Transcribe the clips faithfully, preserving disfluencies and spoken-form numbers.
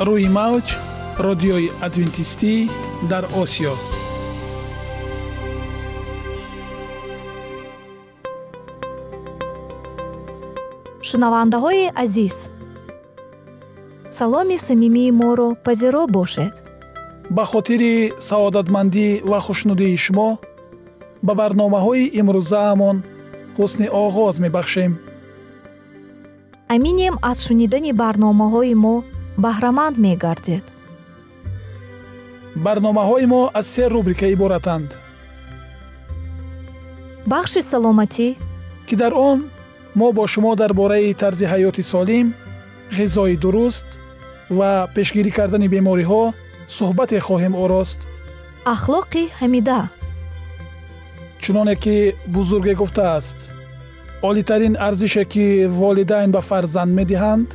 روی موج رادیوی ادوینتیستی در آسیا. шунавандаҳои азиз, саломи самимии моро пазиро бошед. ба хотири саодатмандӣ ва хушнудии шумо ба барномаҳои имрӯзаамон ҳусни оғоз мебахшем. аминем аз шунидани барномаҳои мо баҳраманд мегардед. барномаҳои мо аз се рубрика иборатанд. бахши саломатӣ ки дар он ما با شما درباره طرز حیات سالم، غذای درست و پیشگیری کردن بیماری ها صحبت خواهیم آورد. اخلاق حمیده. چنانه که بزرگ گفته است، عالی ترین ارزشی که والدین به فرزند می دهند،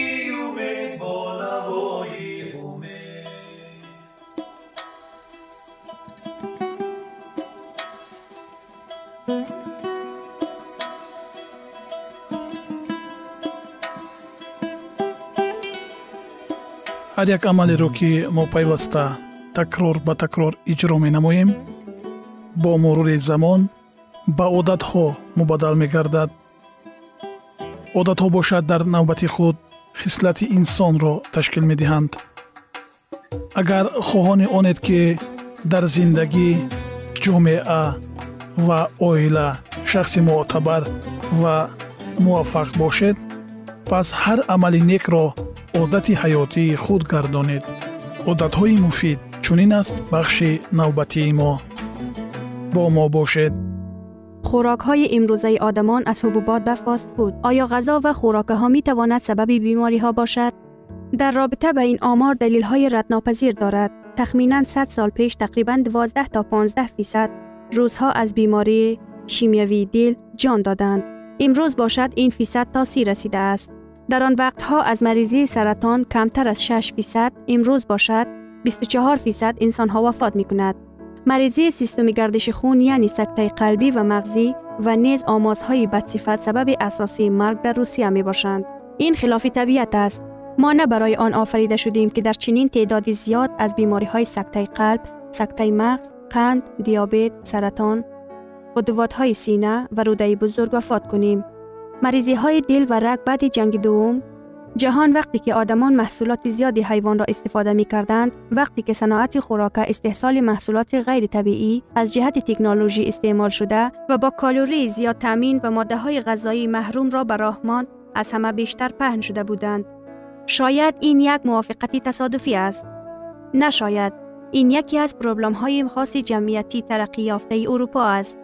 امید با نوای امید. هر یک عملی رو که ما پیوسته تکرار به تکرار اجرا می نماییم، با مرور زمان به عادت ها مبدل می گردد. عادت‌ها باشد در نوبت خود خصلت انسان را تشکیل می‌دهند. اگر خواهان آنید که در زندگی، جامعه و عائله شخص معتبر و موفق باشید، پس هر عمل نیک را عادت حیاتی خود گردانید. عادت‌های مفید چنین است بخش نوبتی ما. با ما باشید. خوراک‌های امروزه آدمان از حبوبات به فاست فود، آیا غذا و خوراک‌ها می‌تواند سبب بیماری‌ها باشد؟ در رابطه با این آمار دلیل‌های ردناپذیر دارد. تخمیناً صد سال پیش تقریباً دوازده تا پانزده درصد روزها از بیماری شیمیایی دل جان دادند. امروز باشد این فیصد تا سی رسیده است. در آن وقت‌ها از مریضی سرطان کمتر از شش فیصد، امروز باشد بیست و چهار فیصد انسان‌ها وفات می‌کند. مریضی سیستم گردش خون یعنی سکته قلبی و مغزی و نیز آمازهای بدصفت سبب اساسی مرگ در روسیه می باشند. این خلاف طبیعت است. ما نه برای آن آفریده شدیم که در چنین تعداد زیاد از بیماری‌های سکته قلب، سکته مغز، قند، دیابت، سرطان، عفونت‌های سینه و روده بزرگ وفات کنیم. مریضی‌های دل و رگ بعد جنگ دوم جهان، وقتی که آدمان محصولات زیادی حیوان را استفاده می کردند، وقتی که صنعت خوراک استحصال محصولات غیر طبیعی از جهت تکنولوژی استعمال شده و با کالری زیاد تامین و ماده های غذایی محروم را به راه ماند، از همه بیشتر پهن شده بودند. شاید این یک موافقتی تصادفی است. نه شاید، این یکی از پرابلم های خاص جمعیتی ترقی یافته اروپا است.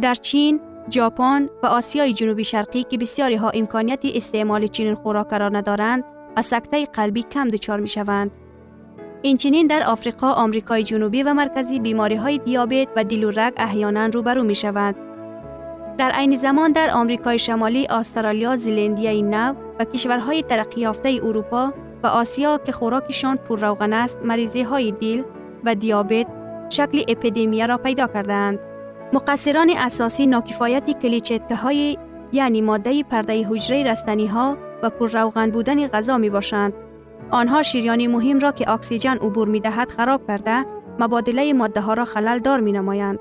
در چین، ژاپن و آسیای جنوبی شرقی که بسیاری ها امکانیت استعمال چنین خوراک را ندارند و سکته قلبی کم دچار می شوند. این چنین در آفریقا، آمریکای جنوبی و مرکزی بیماری های دیابت و دل و رگ احیانا روبرو می شوند. در عین زمان در آمریکای شمالی، استرالیا، زلندیای نو و کشورهای ترقی یافته اروپا و آسیا که خوراکشان پر روغن است، مریضی های دل و دیابت شکل اپیدمی را پیدا کردند. مقصران اساسی ناکفایت کلیچتکه های یعنی ماده پرده حجره رستنی ها و پر روغن بودن غذا می باشند. آنها شریان مهم را که اکسیژن عبور می دهد خراب کرده، مبادله ماده ها را خلل دار می نمایند.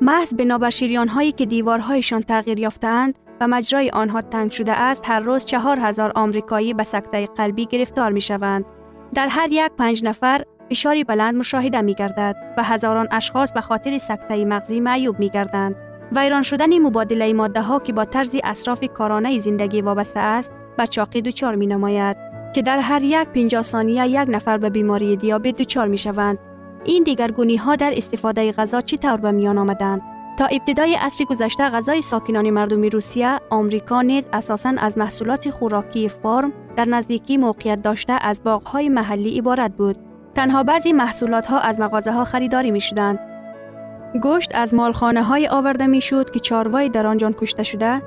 محض بنابر شریان هایی که دیوارهایشان تغییر یافتند و مجرای آنها تنگ شده است، هر روز چهار هزار آمریکایی به سکته قلبی گرفتار می شوند. در هر یک پنج نفر فشاری بلند مشاهده می گردد و هزاران اشخاص به خاطر سکته مغزی معیوب می گردند. ویران شدن مبادله ماده ها که با طرز اصراف کارانه زندگی وابسته است، به چاقی دچار می نماید که در هر یک پنجاه ثانیه یک نفر به بیماری دیابت دچار می شوند. این دیگرگونی ها در استفاده غذا چطور به میان آمدند؟ تا ابتدای عصر گذشته غذای ساکنان مردمی روسیه، آمریکا نیز اساساً از محصولات خوراکی فارم در نزدیکی موقعیت داشته از باغ‌های محلی عبارت بود. تنها بعضی محصولات ها از مغازه ها خریداری می شدند. گوشت از مالخانه های آورده می شد که چاروای در آنجا کشته شده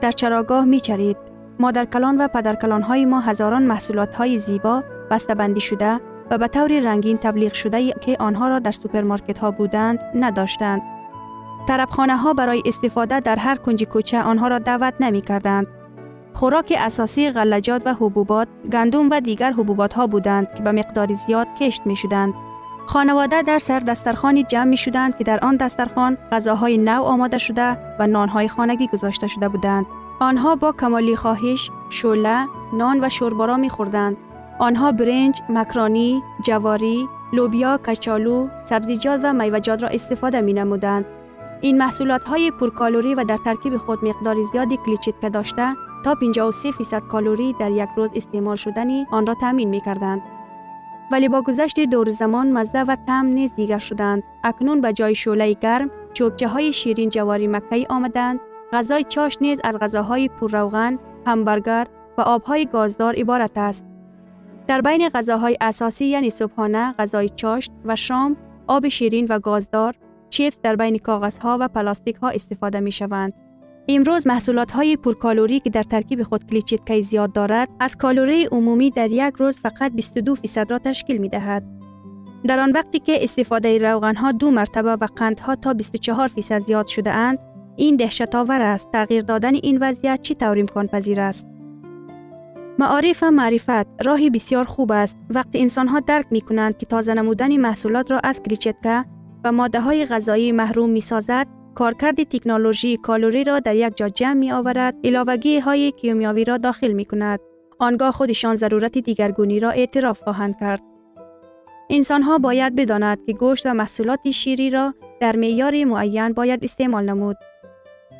در چراگاه می چرید. مادرکلان و پدرکلان های ما هزاران محصولات های زیبا بسته‌بندی شده و به طور رنگین تبلیغ شده که آنها را در سوپرمارکت ها بودند نداشتند. طربخانه ها برای استفاده در هر کنج کوچه آنها را دعوت نمی کردند. خوراک اساسی غلجات و حبوبات، گندم و دیگر حبوبات ها بودند که به مقدار زیاد کشت می شدند. خانواده در سر دسترخوانی جمع می شدند که در آن دسترخوان غذاهای نو آماده شده و نانهای خانگی گذاشته شده بودند. آنها با کمالی خواهش شله، نان و شوربا را می خوردند. آنها برنج، مکرانی، جواری، لوبیا، کچالو، سبزیجات و میوه‌جات را استفاده می نمودند. این محصولات های پرکالری و در ترکیب خود مقدار زیادی کلیچیتکه داشته تا پنجاه و سه درصد کالری در یک روز استعمال شدنی آن را تامین می کردند. ولی با گذشت دور زمان مزه و طعم نیز دیگر شدند. اکنون به جای شعله گرم، چوبچه های شیرین جواری مکه‌ای آمدند. غذای چاش نیز از غذاهای پر روغن، همبرگر و آبهای گازدار عبارت است. در بین غذاهای اساسی یعنی صبحانه، غذای چاشت و شام، آب شیرین و گازدار، چیپس در بین کاغذها و پلاستیک‌ها استفاده می‌شوند. امروز محصولات‌های پرکالری که در ترکیب خود کلیچیتکه زیاد دارد، از کالری عمومی در یک روز فقط بیست و دو درصد را تشکیل می‌دهد. در آن وقتی که استفاده روغن‌ها دو مرتبه و قندها تا بیست و چهار درصد زیاد شده‌اند، این دهشت‌آور است. تغییر دادن این وضعیت چطور امکان پذیر است؟ معارف و معرفت راهی بسیار خوب است. وقتی انسان‌ها درک می‌کنند که تازه نمودن محصولات را از کلیچیتکه و ماده‌های غذایی محروم می‌سازد، کارکرد تکنولوژی کالری را در یک جا جمع می آورد، علاوگی های کیمیاوی را داخل می کند. آنگاه خودشان ضرورت دیگرگونی را اعتراف خواهند کرد. انسان ها باید بدانند که گوشت و محصولات شیری را در معیار معین باید استعمال نمود.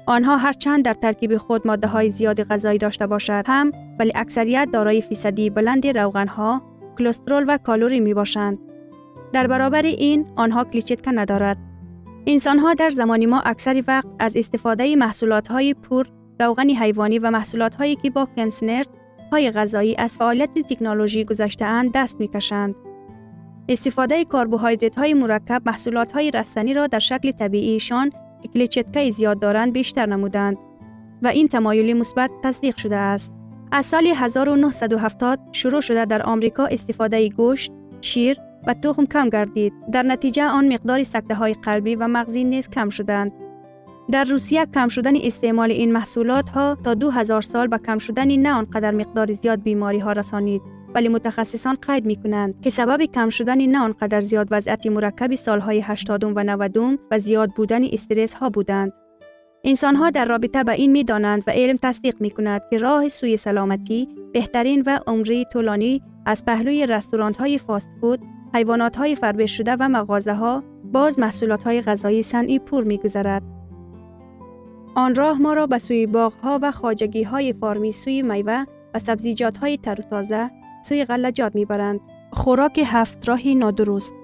آنها هرچند در ترکیب خود ماده های زیاد غذایی داشته باشد هم، ولی اکثریت دارای فیصدی بلند روغن ها، کلسترول و کالری می باشند. در برابر این آنها کلیچیتکه ندارد. انسان‌ها در زمان ما اکثر وقت از استفاده محصولات‌های پر روغن حیوانی و محصولات‌هایی که با کنسرن‌های غذایی از فعالیت تکنولوژی گذشته‌اند دست می‌کشند. استفاده کربوهیدرات‌های مرکب محصولات‌های رستنی را در شکل طبیعیشان که کلیچیتکه زیاد دارند بیشتر نمودند و این تمایل مثبت تصدیق شده است. از سال هزار و نهصد و هفتاد شروع شده در آمریکا استفاده گوشت، شیر و تخم کم گردید. در نتیجه آن مقدار سکته های قلبی و مغزی نیز کم شدند. در روسیه کم شدن استعمال این محصولات ها تا دو هزار سال به کم شدن نه آنقدر مقدار زیاد بیماری ها رسانید، ولی متخصصان قید می کنند که سبب کم شدن نه آنقدر زیاد وضعیت مرکب سالهای هشتاد و نود و زیاد بودن استرس ها بودند. انسان ها در رابطه به این می دانند و علم تصدیق می کند که راه سوی سلامتی بهترین و عمری طولانی از پهلوی رستوران های فاست فود، حیوانات های فربه شده و مغازه ها باز محصولات های غذایی صنعی پور می گذرد. آن راه ما را به سوی باغ ها و خواجگی های فارمی، سوی میوه و سبزیجات های تر و تازه، سوی غلجات می برند. خوراک هفت راهی نادرست.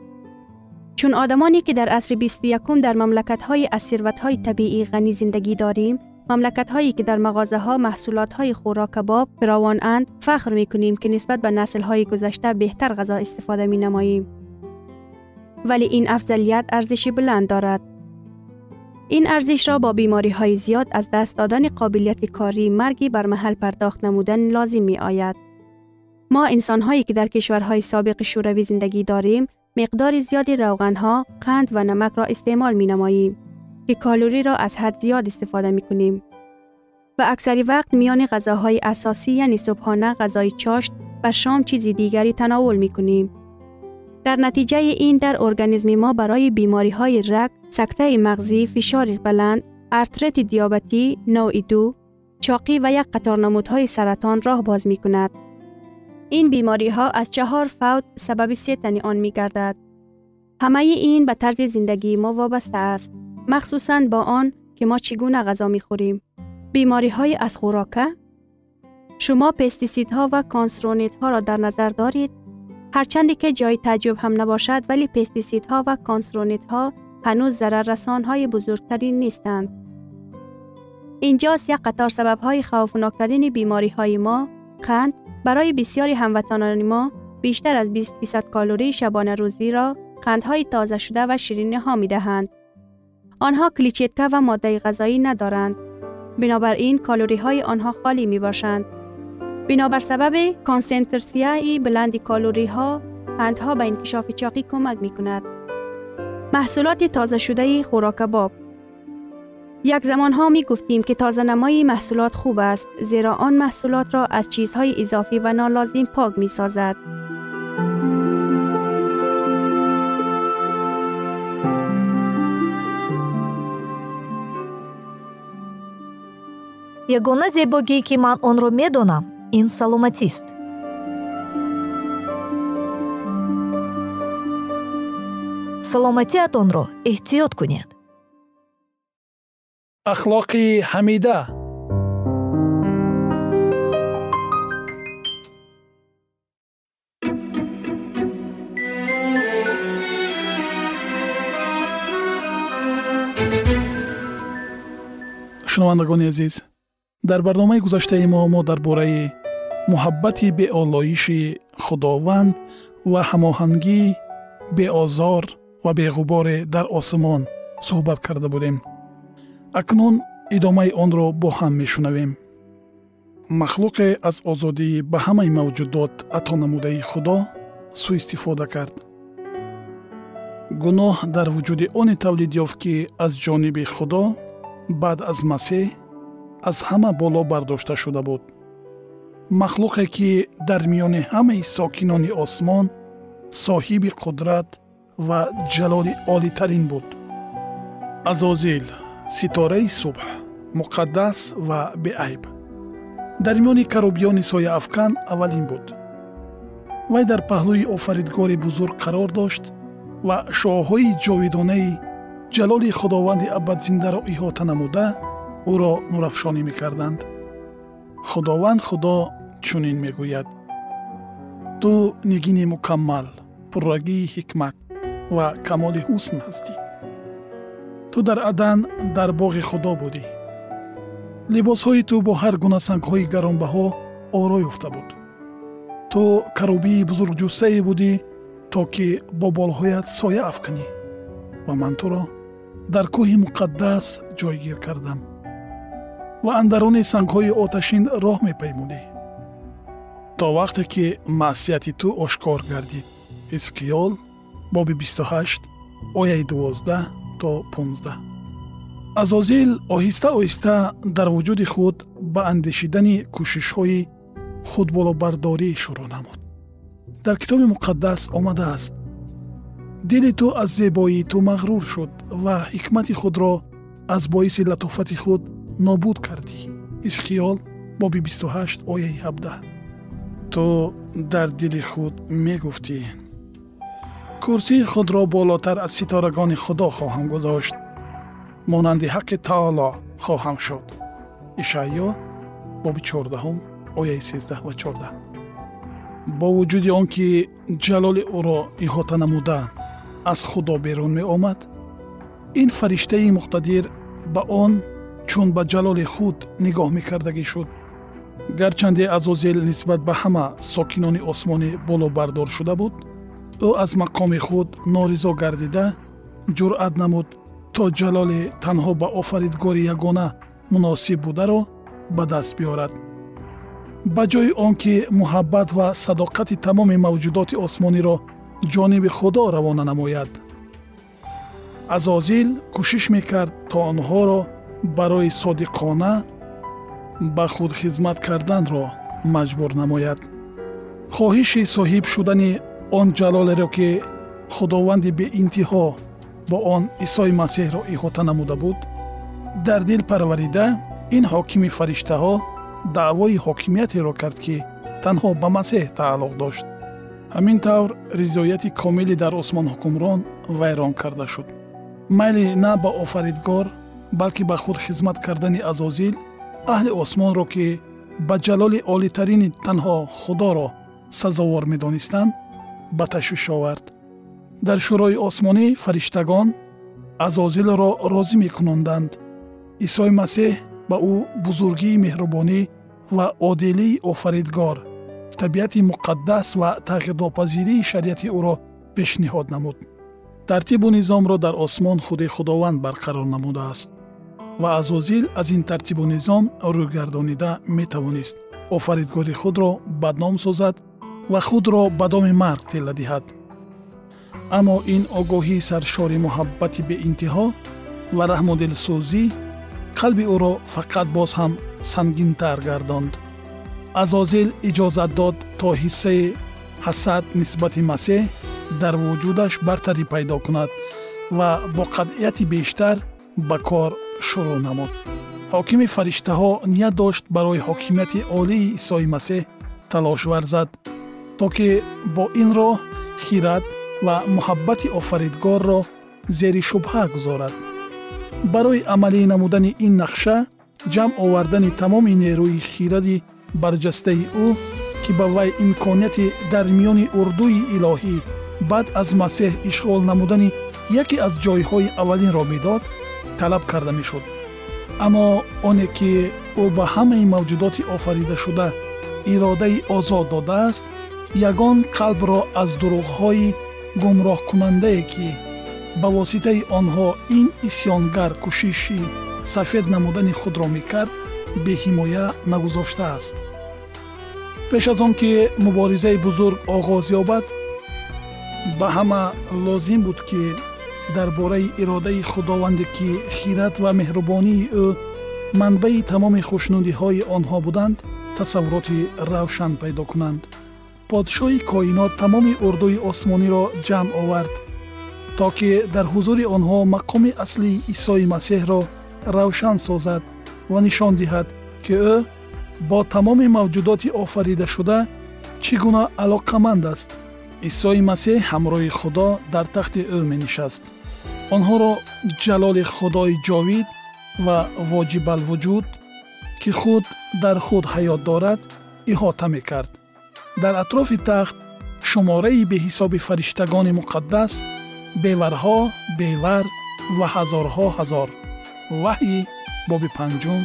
چون آدمانی که در عصر بیست و یکم در مملکت های از ثروت های طبیعی غنی زندگی داریم، مملکت هایی که در مغازه ها محصولات های خوراک کباب فراوان اند، فخر می کنیم که نسبت به نسل های گذشته بهتر غذا استفاده می نماییم. ولی این افضلیت ارزش بلند دارد. این ارزش را با بیماری های زیاد از دست دادن قابلیت کاری، مرگی بر محل پرداخت نمودن لازم می آید. ما انسان هایی که در کشورهای سابق شوروی زندگی داریم، مقدار زیادی روغن ها، قند و نمک را استعمال می نماییم که کالری را از حد زیاد استفاده می کنیم. و اکثر وقت میان غذاهای اساسی یعنی صبحانه، غذای چاشت و شام چیزی دیگری تناول می کنیم. در نتیجه این در ارگانیسم ما برای بیماری های رگ، سکته مغزی، فشار بلند، ارتریت دیابتی نوع دو، چاقی و یک قطار نمودهای سرطان راه باز می کند. این بیماری ها از چهار فوت سبب سه تن آن می گردد. همه این به طرز زندگی ما وابسته است، مخصوصاً با آن که ما چگونه غذا می خوریم. بیماری های از خوراکه؟ شما پستیسیدها و کانسرونیدها را در نظر دارید؟ هرچندی که جای تعجب هم نباشد، ولی پستیسیدها و کانسرونیدها هنوز ضرر رسان های بزرگترین نیستند. اینجاست یک قطار سبب های خوفناکترین بیماری های ما. قند برای بسیاری هموطنان ما بیشتر از بیست درصد کالری شبانه روزی را قندهای تازه شده و شیرینی ها می دهند. آنها کلیچیتکه و ماده غذایی ندارند. بنابراین کالری های آنها خالی می باشند. بنابر سبب کانسنترسیای بلند کالوری ها قندها به انکشاف چاقی کمک می کند. محصولات تازه شده خوراک باب. یک زمان ها می گفتیم که تازه نمایی محصولات خوب است، زیرا آن محصولات را از چیزهای اضافی و نالازم پاک می سازد. یگانه زیبایی که من آن را می دانم این سلامتی است. سلامتیتان را احتیاط کنید. اخلاق حمیده. شنوندگان عزیز، در برنامه گذشته ما ما درباره محبت به آلایش خداوند و هماهنگی به آزار و به غبار در آسمان صحبت کرده بودیم. اکنون ادامه آن را با هم میشنویم. مخلوق از آزادی به همه موجودات عطا نموده خدا سوء استفاده کرد. گناه در وجود آن تولید یافت که از جانب خدا بعد از مسیح از همه بالا برداشته شده بود. مخلوقی که در میان همه ساکنان آسمان صاحب قدرت و جلال عالی ترین بود. عزازیل، ستاره صبح، مقدس و بی‌عیب، در میان کروبیان سایه افکن اولین بود. وی در پهلوی آفریدگار بزرگ قرار داشت و شعاع‌های جاودانه جلال خداوند ابدزنده را احاطه نموده او را نورافشانی می‌کردند. خداوند خدا چنین می‌گوید: تو نگین مکمل، پررگی حکمت و کمال حسن هستی. تو در عدن در باغ خدا بودی. لباس‌های تو با هر گونه سنگ‌های گرانبها آرای یافته بود. تو کروبی بزرگ جثه‌ای بودی تا که با بال‌هایت سایه افکنی و من تو را در کوه مقدس جایگیر کردم و اندرون سنگ‌های آتشین راه می‌پیمودی تا وقتی که معصیت تو آشکار گردید. حزقیال باب بیست و هشت آیه دوازده تا پانزده. عزازیل آهسته آهسته در وجود خود به اندیشیدن کوشش‌های خود بالا برداری شروع نمود. در کتاب مقدس آمده است: دل تو از زیبایی تو مغرور شد و حکمت خود را از باعث لطافت خود نابود کردی. حزقیال باب بیست و هشت آیه هفده. تو در دل خود می گفتی: کرسی خود را بالاتر از ستارگان خدا خواهم گذاشت، مانند حق تعالی خواهم شد. اشعیا باب چهارده آیه سیزده و چهارده. با وجود آن که جلال او را احاطه نموده از خدا بیرون می آمد، این فرشته مقتدر به آن چون به جلال خود نگاه می کردگی شد. گرچنده عزازیل نسبت به همه ساکنان آسمان بالا بردار شده بود، او از مقام خود نارضا گردیده جرأت نمود تا جلال تنها به آفریدگار یگانه مناسب بوده را به دست بیارد. به جای آنکه محبت و صداقت تمام موجودات آسمانی را جانب خدا روانه نماید، عزازیل کوشش میکرد تا آنها را برای صادقانه به خود خدمت کردن را مجبور نماید. خواهش صاحب شدن آن جلال را که خداوند به انتها با آن عیسی مسیح را احاطه نموده بود در دل پروریده، این حاکم فرشته ها دعوای حاکمیت را کرد که تنها به مسیح تعلق داشت. همین طور رضایت کامل در آسمان حکمران ویران کرده شد. میل نه به آفریدگار بلکه به خود خدمت کردن عزازیل اهل آسمان را که به جلال عالی ترین تنها خدا را سزاوار می دانستند به تشویش آورد. در شورای آسمانی فرشتگان عزازیل را راضی می کنندند. عیسی مسیح به او بزرگی، مهربانی و عادلی آفریدگار، طبیعت مقدس و تغییرناپذیری شریعت او را پیشنهاد نمود. ترتیب و نظام را در آسمان خود خداوند برقرار نموده است و عزازیل از این ترتیب و نظام روگردانیده می توانست آفریدگاری خود را بدنام سازد و خود را به دام مرگ تله دهد. اما این آگاهی سرشار محبت به انتها و رحم و دلسوزی قلب او را فقط باز هم سنگین تر گرداند. عزازیل اجازت داد تا حسه حسد نسبت مسیح در وجودش برتری پیدا کند و با قطعیت بیشتر به کار شروع نمود. حاکم فرشته ها نیت داشت برای حاکمیت عالی عیسی مسیح تلاش ورزد تا که با این راه خیرات و محبت آفریدگار را زیر شبهه گذارد. برای عملی نمودن این نقشه جمع آوردن تمام نیروی خیرات برجسته او که به وی امکانیت در میان اردوی الهی بعد از مسیح اشغال نمودن یکی از جایهای اولین را میداد طلب کرده میشد. اما آنی که او به همه موجودات آفریده شده اراده آزاد داده است، یگان قلب را از دروغهای گمراه کننده که به واسطه آنها این عصیانگر کوششی سفید نمودن خود را میکرد به حمایه نگذاشته است. پیش از آن که مبارزه بزرگ آغاز یابد، به همه لازم بود که درباره اراده خداوند که خیرات و مهربانی او منبع تمام خوشنودی های آنها بودند تصورات روشن پیدا کنند. پادشاه کائنات تمام اردوی آسمانی را جمع آورد تا که در حضور آنها مقام اصلی عیسی مسیح را روشن سازد و نشان دهد که او با تمام موجودات آفریده شده چگونه علاقمند است. عیسی مسیح همراه خدا در تخت او می نشست. آنها را جلال خدای جاوید و واجب الوجود که خود در خود حیات دارد احاطه می کرد. در اطراف تخت شماره‌ای به حساب فرشتگان مقدس، بیورها بیور و هزارها هزار. وحی باب پنجم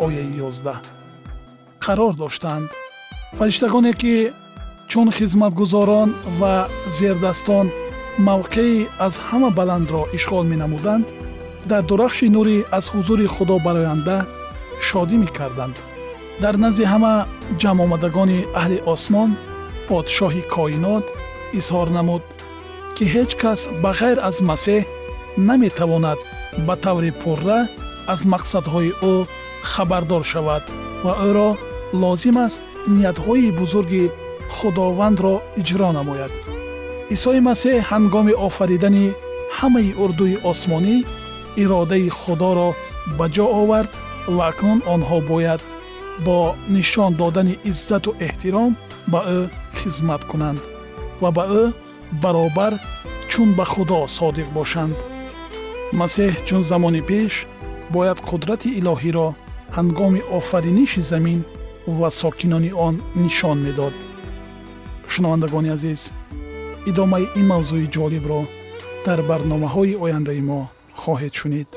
آیه یازده قرار داشتند. فرشتگانی که چون خدمتگزاران و زیردستان موقعی از همه بلند را اشغال می نمودند، در درخش نوری از حضور خدا براینده شادی می کردند. در نزد همه جمع آمدگان اهل آسمان پادشاه کائنات اظهار نمود که هیچ کس بغیر از مسیح نمی تواند به طور پرره از مقصدهای او خبردار شود و او را لازم است نیتهای بزرگ خداوند را اجرا نماید. عیسی مسیح هنگام آفریدن همه اردوی آسمانی اراده خدا را به جا آورد و اکنون آنها باید با نشان دادن عزت و احترام به او خدمت کنند و به او برابر چون به خدا صادق باشند. مسیح چون زمانی پیش باید قدرت الهی را هنگام آفرینش زمین و ساکنان آن نشان میداد. شنوندگان عزیز، ادامه این موضوع جالب را در برنامه های آینده ما خواهید شنید.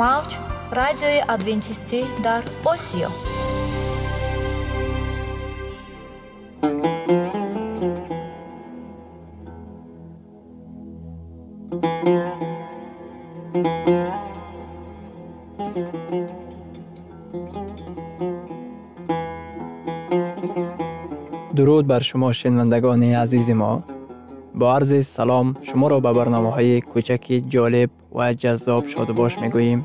موج رادیوی ادوینتیستی در آسیا. درود بر شما شنوندگان عزیز ما. با عرض سلام شما را به برنامه‌های کوچک جالب و جذاب شادباش می‌گوییم.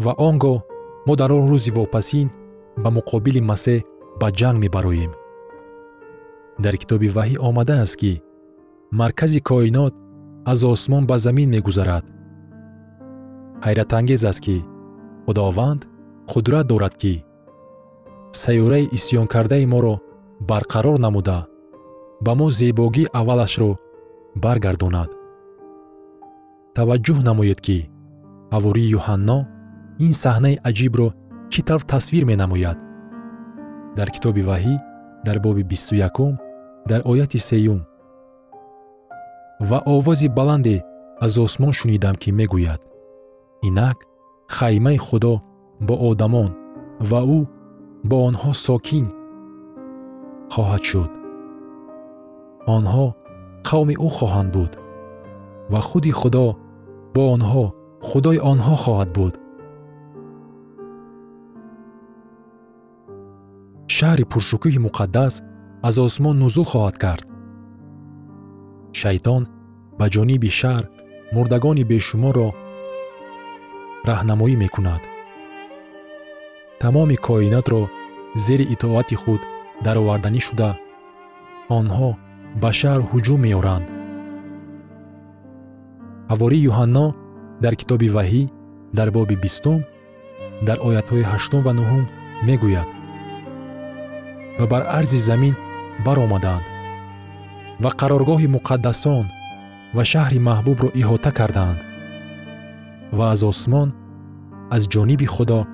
و آنگاه ما در آن روز واپسین به مقابل مسیح به جنگ می براییم. در کتاب وحی آمده است که مرکز کائنات از آسمان به زمین می گذرد. حیرت انگیز است که خداوند قدرت دارد که سیاره اسیان کرده ما را برقرار نموده به ما زیباگی اولش را برگرداند. توجه نمایید که حواری یوحنا این صحنه عجیب را چه طور تصویر می نماید. در کتاب وحی در باب بیست و یک در آیت سه و آوازی بلنده از آسمان شنیدم که می گوید اینک خیمه خدا با آدمان و او با آنها ساکین خواهد شد. آنها قوم او خواهند بود و خود خدا با آنها خدای آنها خواهد بود. شهر پرشکوه مقدس از آسمان نزول خواهد کرد. شیطان به جانب شهر مردگان بی‌شمار را راهنمایی میکند. تمام کائنات را زیر اطاعت خود درآوردنی شده آنها به شهر هجوم می‌آورند. حواری یوحنا در کتاب وحی در باب بیست در آیت‌های هشت و نه میگوید و بر عرض زمین برآمدند و قرارگاه مقدسان و شهر محبوب را احاطه کردند و از آسمان از جانب خدا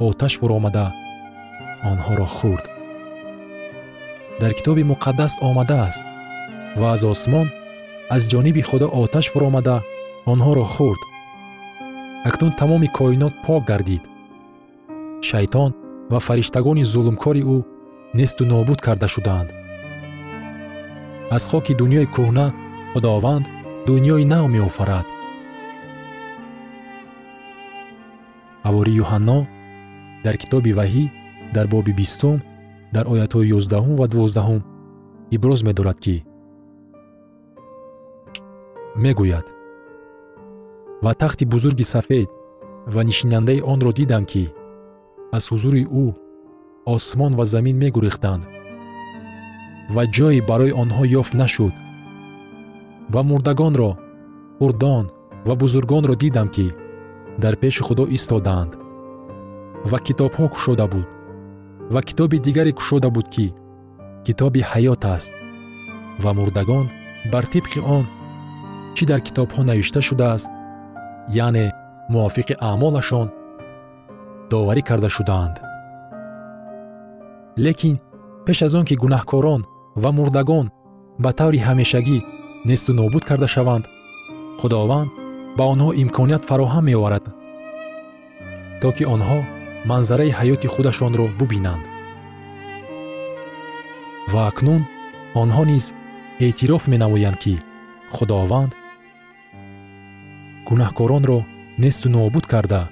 آتش فرآمده آنها را خورد. در کتاب مقدس آمده است و از آسمان از جانب خدا آتش فرآمده آنها را خورد. اکنون تمام کائنات پاک گردید. شیطان و فرشتگان ظلمکار او نیست و نابود کرده شدند. از خاک دنیای کهنه خداوند دنیای نو می آفرد. حواری یوحنا در کتاب وحی در باب بیست در آیت‌های یازده و دوازده ابراز می دارد که می گوید و تخت بزرگ سفید و نشیننده آن را دیدم که از حضور او آسمان و زمین می گریختند و جایی برای آنها یافت نشد و مردگان را خردان و بزرگان را دیدم که در پیش خدا ایستادند و کتاب ها گشوده بود و کتاب دیگری گشوده بود که کتاب حیات است و مردگان بر طبق آن که در کتاب ها نوشته شده است یعنی موافق اعمالشان داوری کرده شدند. لیکن پیش از آن که گناهکاران و مردگان به طور همیشگی نیست و نابود کرده شوند خداوند به آنها امکانیت فراهم می آورد تا که آنها منظره حیات خودشان را ببینند. و اکنون آنها نیز اعتراف می نمایند که خداوند گناهکاران را نیست و نابود کرده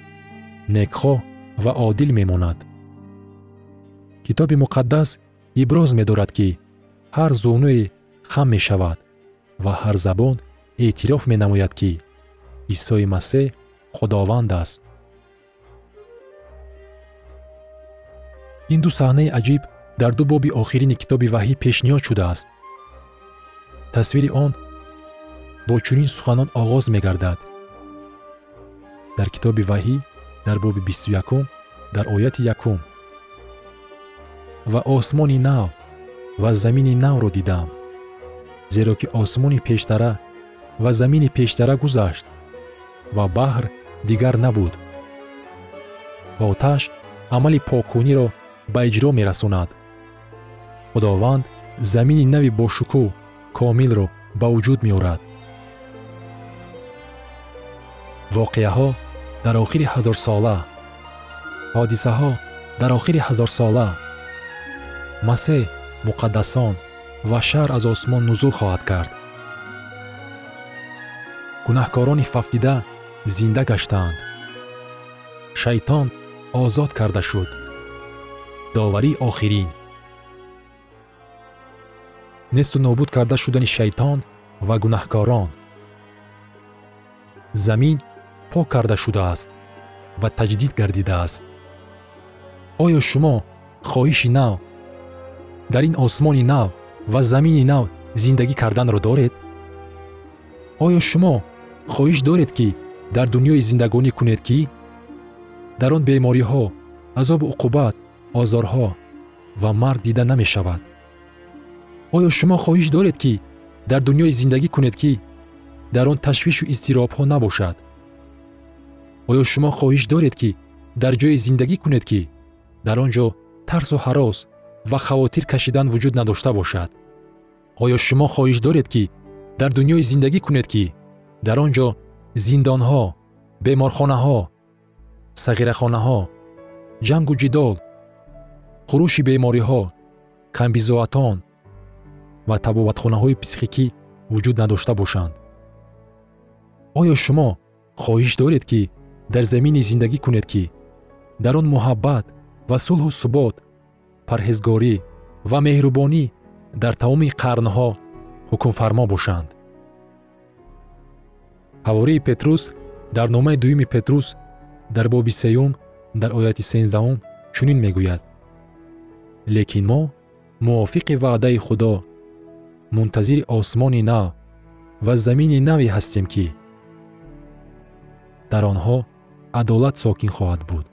نیکخواه و عادل می ماند. کتاب مقدس ابراز می دارد که هر زانوی خم می شود و هر زبان اعتراف می نماید که عیسی مسیح خداوند است. این دو صحنه عجیب در دو باب آخرین کتاب وحی پیشنهاد شده است. تصویر آن با چنین سخنان آغاز می گردد. در کتاب وحی در باب بیست و یک در آیت یک و آسمان نو و زمین نو را دیدم زیرا که آسمان پیشتره و زمین پیشتره گذشت و بحر دیگر نبود. آتش عمل پاکونی را به اجرا می رساند. خداوند زمین نو با شکوه کامل را به وجود می آورد. واقعه ها در آخر هزار ساله، حادثه ها در آخر هزار ساله، مسیح مقدسان و شهر از آسمان نزول خواهد کرد. گناهکاران ففدیده زنده گشتند. شیطان آزاد کرده شد. داوری آخرین نیست و نابود کرده شدن شیطان و گناهکاران. زمین پاک کرده شده است و تجدید گردیده است. آیا شما خواهشی نو در این آسمانی نو و زمینی نو زندگی کردن را دارید؟ آیا شما خواهش دارید که در دنیای زندگانی کنید که در آن بیماری ها، عذاب و عقوبت، آزارها و مرگ دیده نمی شود؟ آیا شما خواهش دارید که در دنیای زندگی کنید که در آن تشویش و اضطراب ها نباشد؟ آیا شما خواهش دارید که در جای زندگی کنید که در آنجا ترس و هراس و خواطر کشیدن وجود نداشته باشد؟ آیا شما خواهش دارید که در دنیای زندگی کنید که در آنجا زندان ها، بیمارخانه ها، صغیره خانه ها، جنگ و جدال، خروش بیماری ها، کمبیزواتان و تبابتخانه های پسیخیکی وجود نداشته باشند؟ آیا شما خواهش دارید که در زمین زندگی کنید که در آن محبت و صلح و ثبات، پرهیزگاری و مهربانی در تمام قرنها حکم فرما باشند؟ حواری پتروس در نامه دوم پتروس در باب سیوم در آیت سیزده چنین میگوید: لیکن ما موافق وعده خدا منتظر آسمان نو و زمین نوی هستیم که در آنها عدالت ساکن خواهد بود.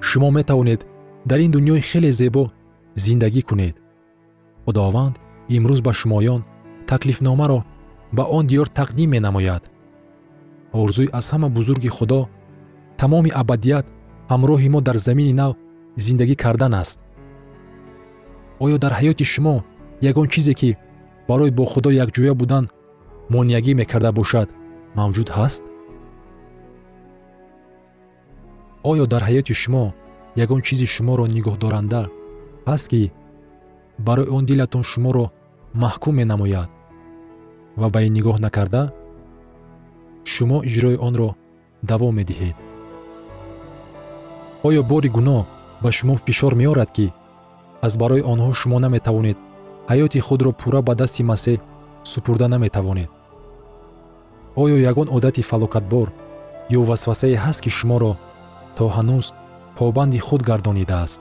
شما می توانید در این دنیای خیلی زیبا زندگی کنید. خداوند امروز به شمایان تکلیف نامه را به آن دیار تقدیم می نماید. آرزوی از همه بزرگ خدا تمام ابدیت همراه ما در زمین نو زندگی کردن است. آیا در حیات شما یگان چیزی که برای با خدا یک جویا بودن مانعگی میکرده باشد موجود هست؟ آیا در حیات شما یگان چیزی شما را نگاه دارنده هست که برای آن دلتان شما را محکوم می نماید و به این نگاه نکرده شما اجرای آن را دوام می دهید؟ آیا بار گناه به شما فشار می آورد که از برای آنها شما نمی توانید حیات خود را پورا به دست مسیح سپرده نمی توانید؟ آیا یگان عادت فلاکتبار یا وسوسه هست که شما را تا هنوز پابند خود گردانیده است؟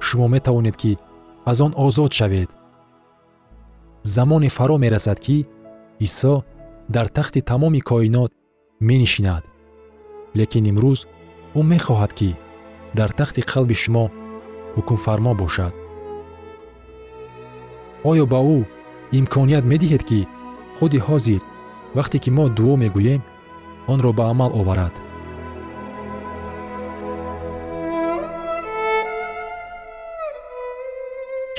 شما می توانید که از آن آزاد شوید. زمان فرا می رسد که عیسی در تخت تمام کائنات می نشیند، لیکن امروز او می خواهد که در تخت قلب شما حکم فرما باشد. آیا با او امکانیت می دهید که خود حاضر وقتی که ما دعا می گوییم آن را به عمل آورد؟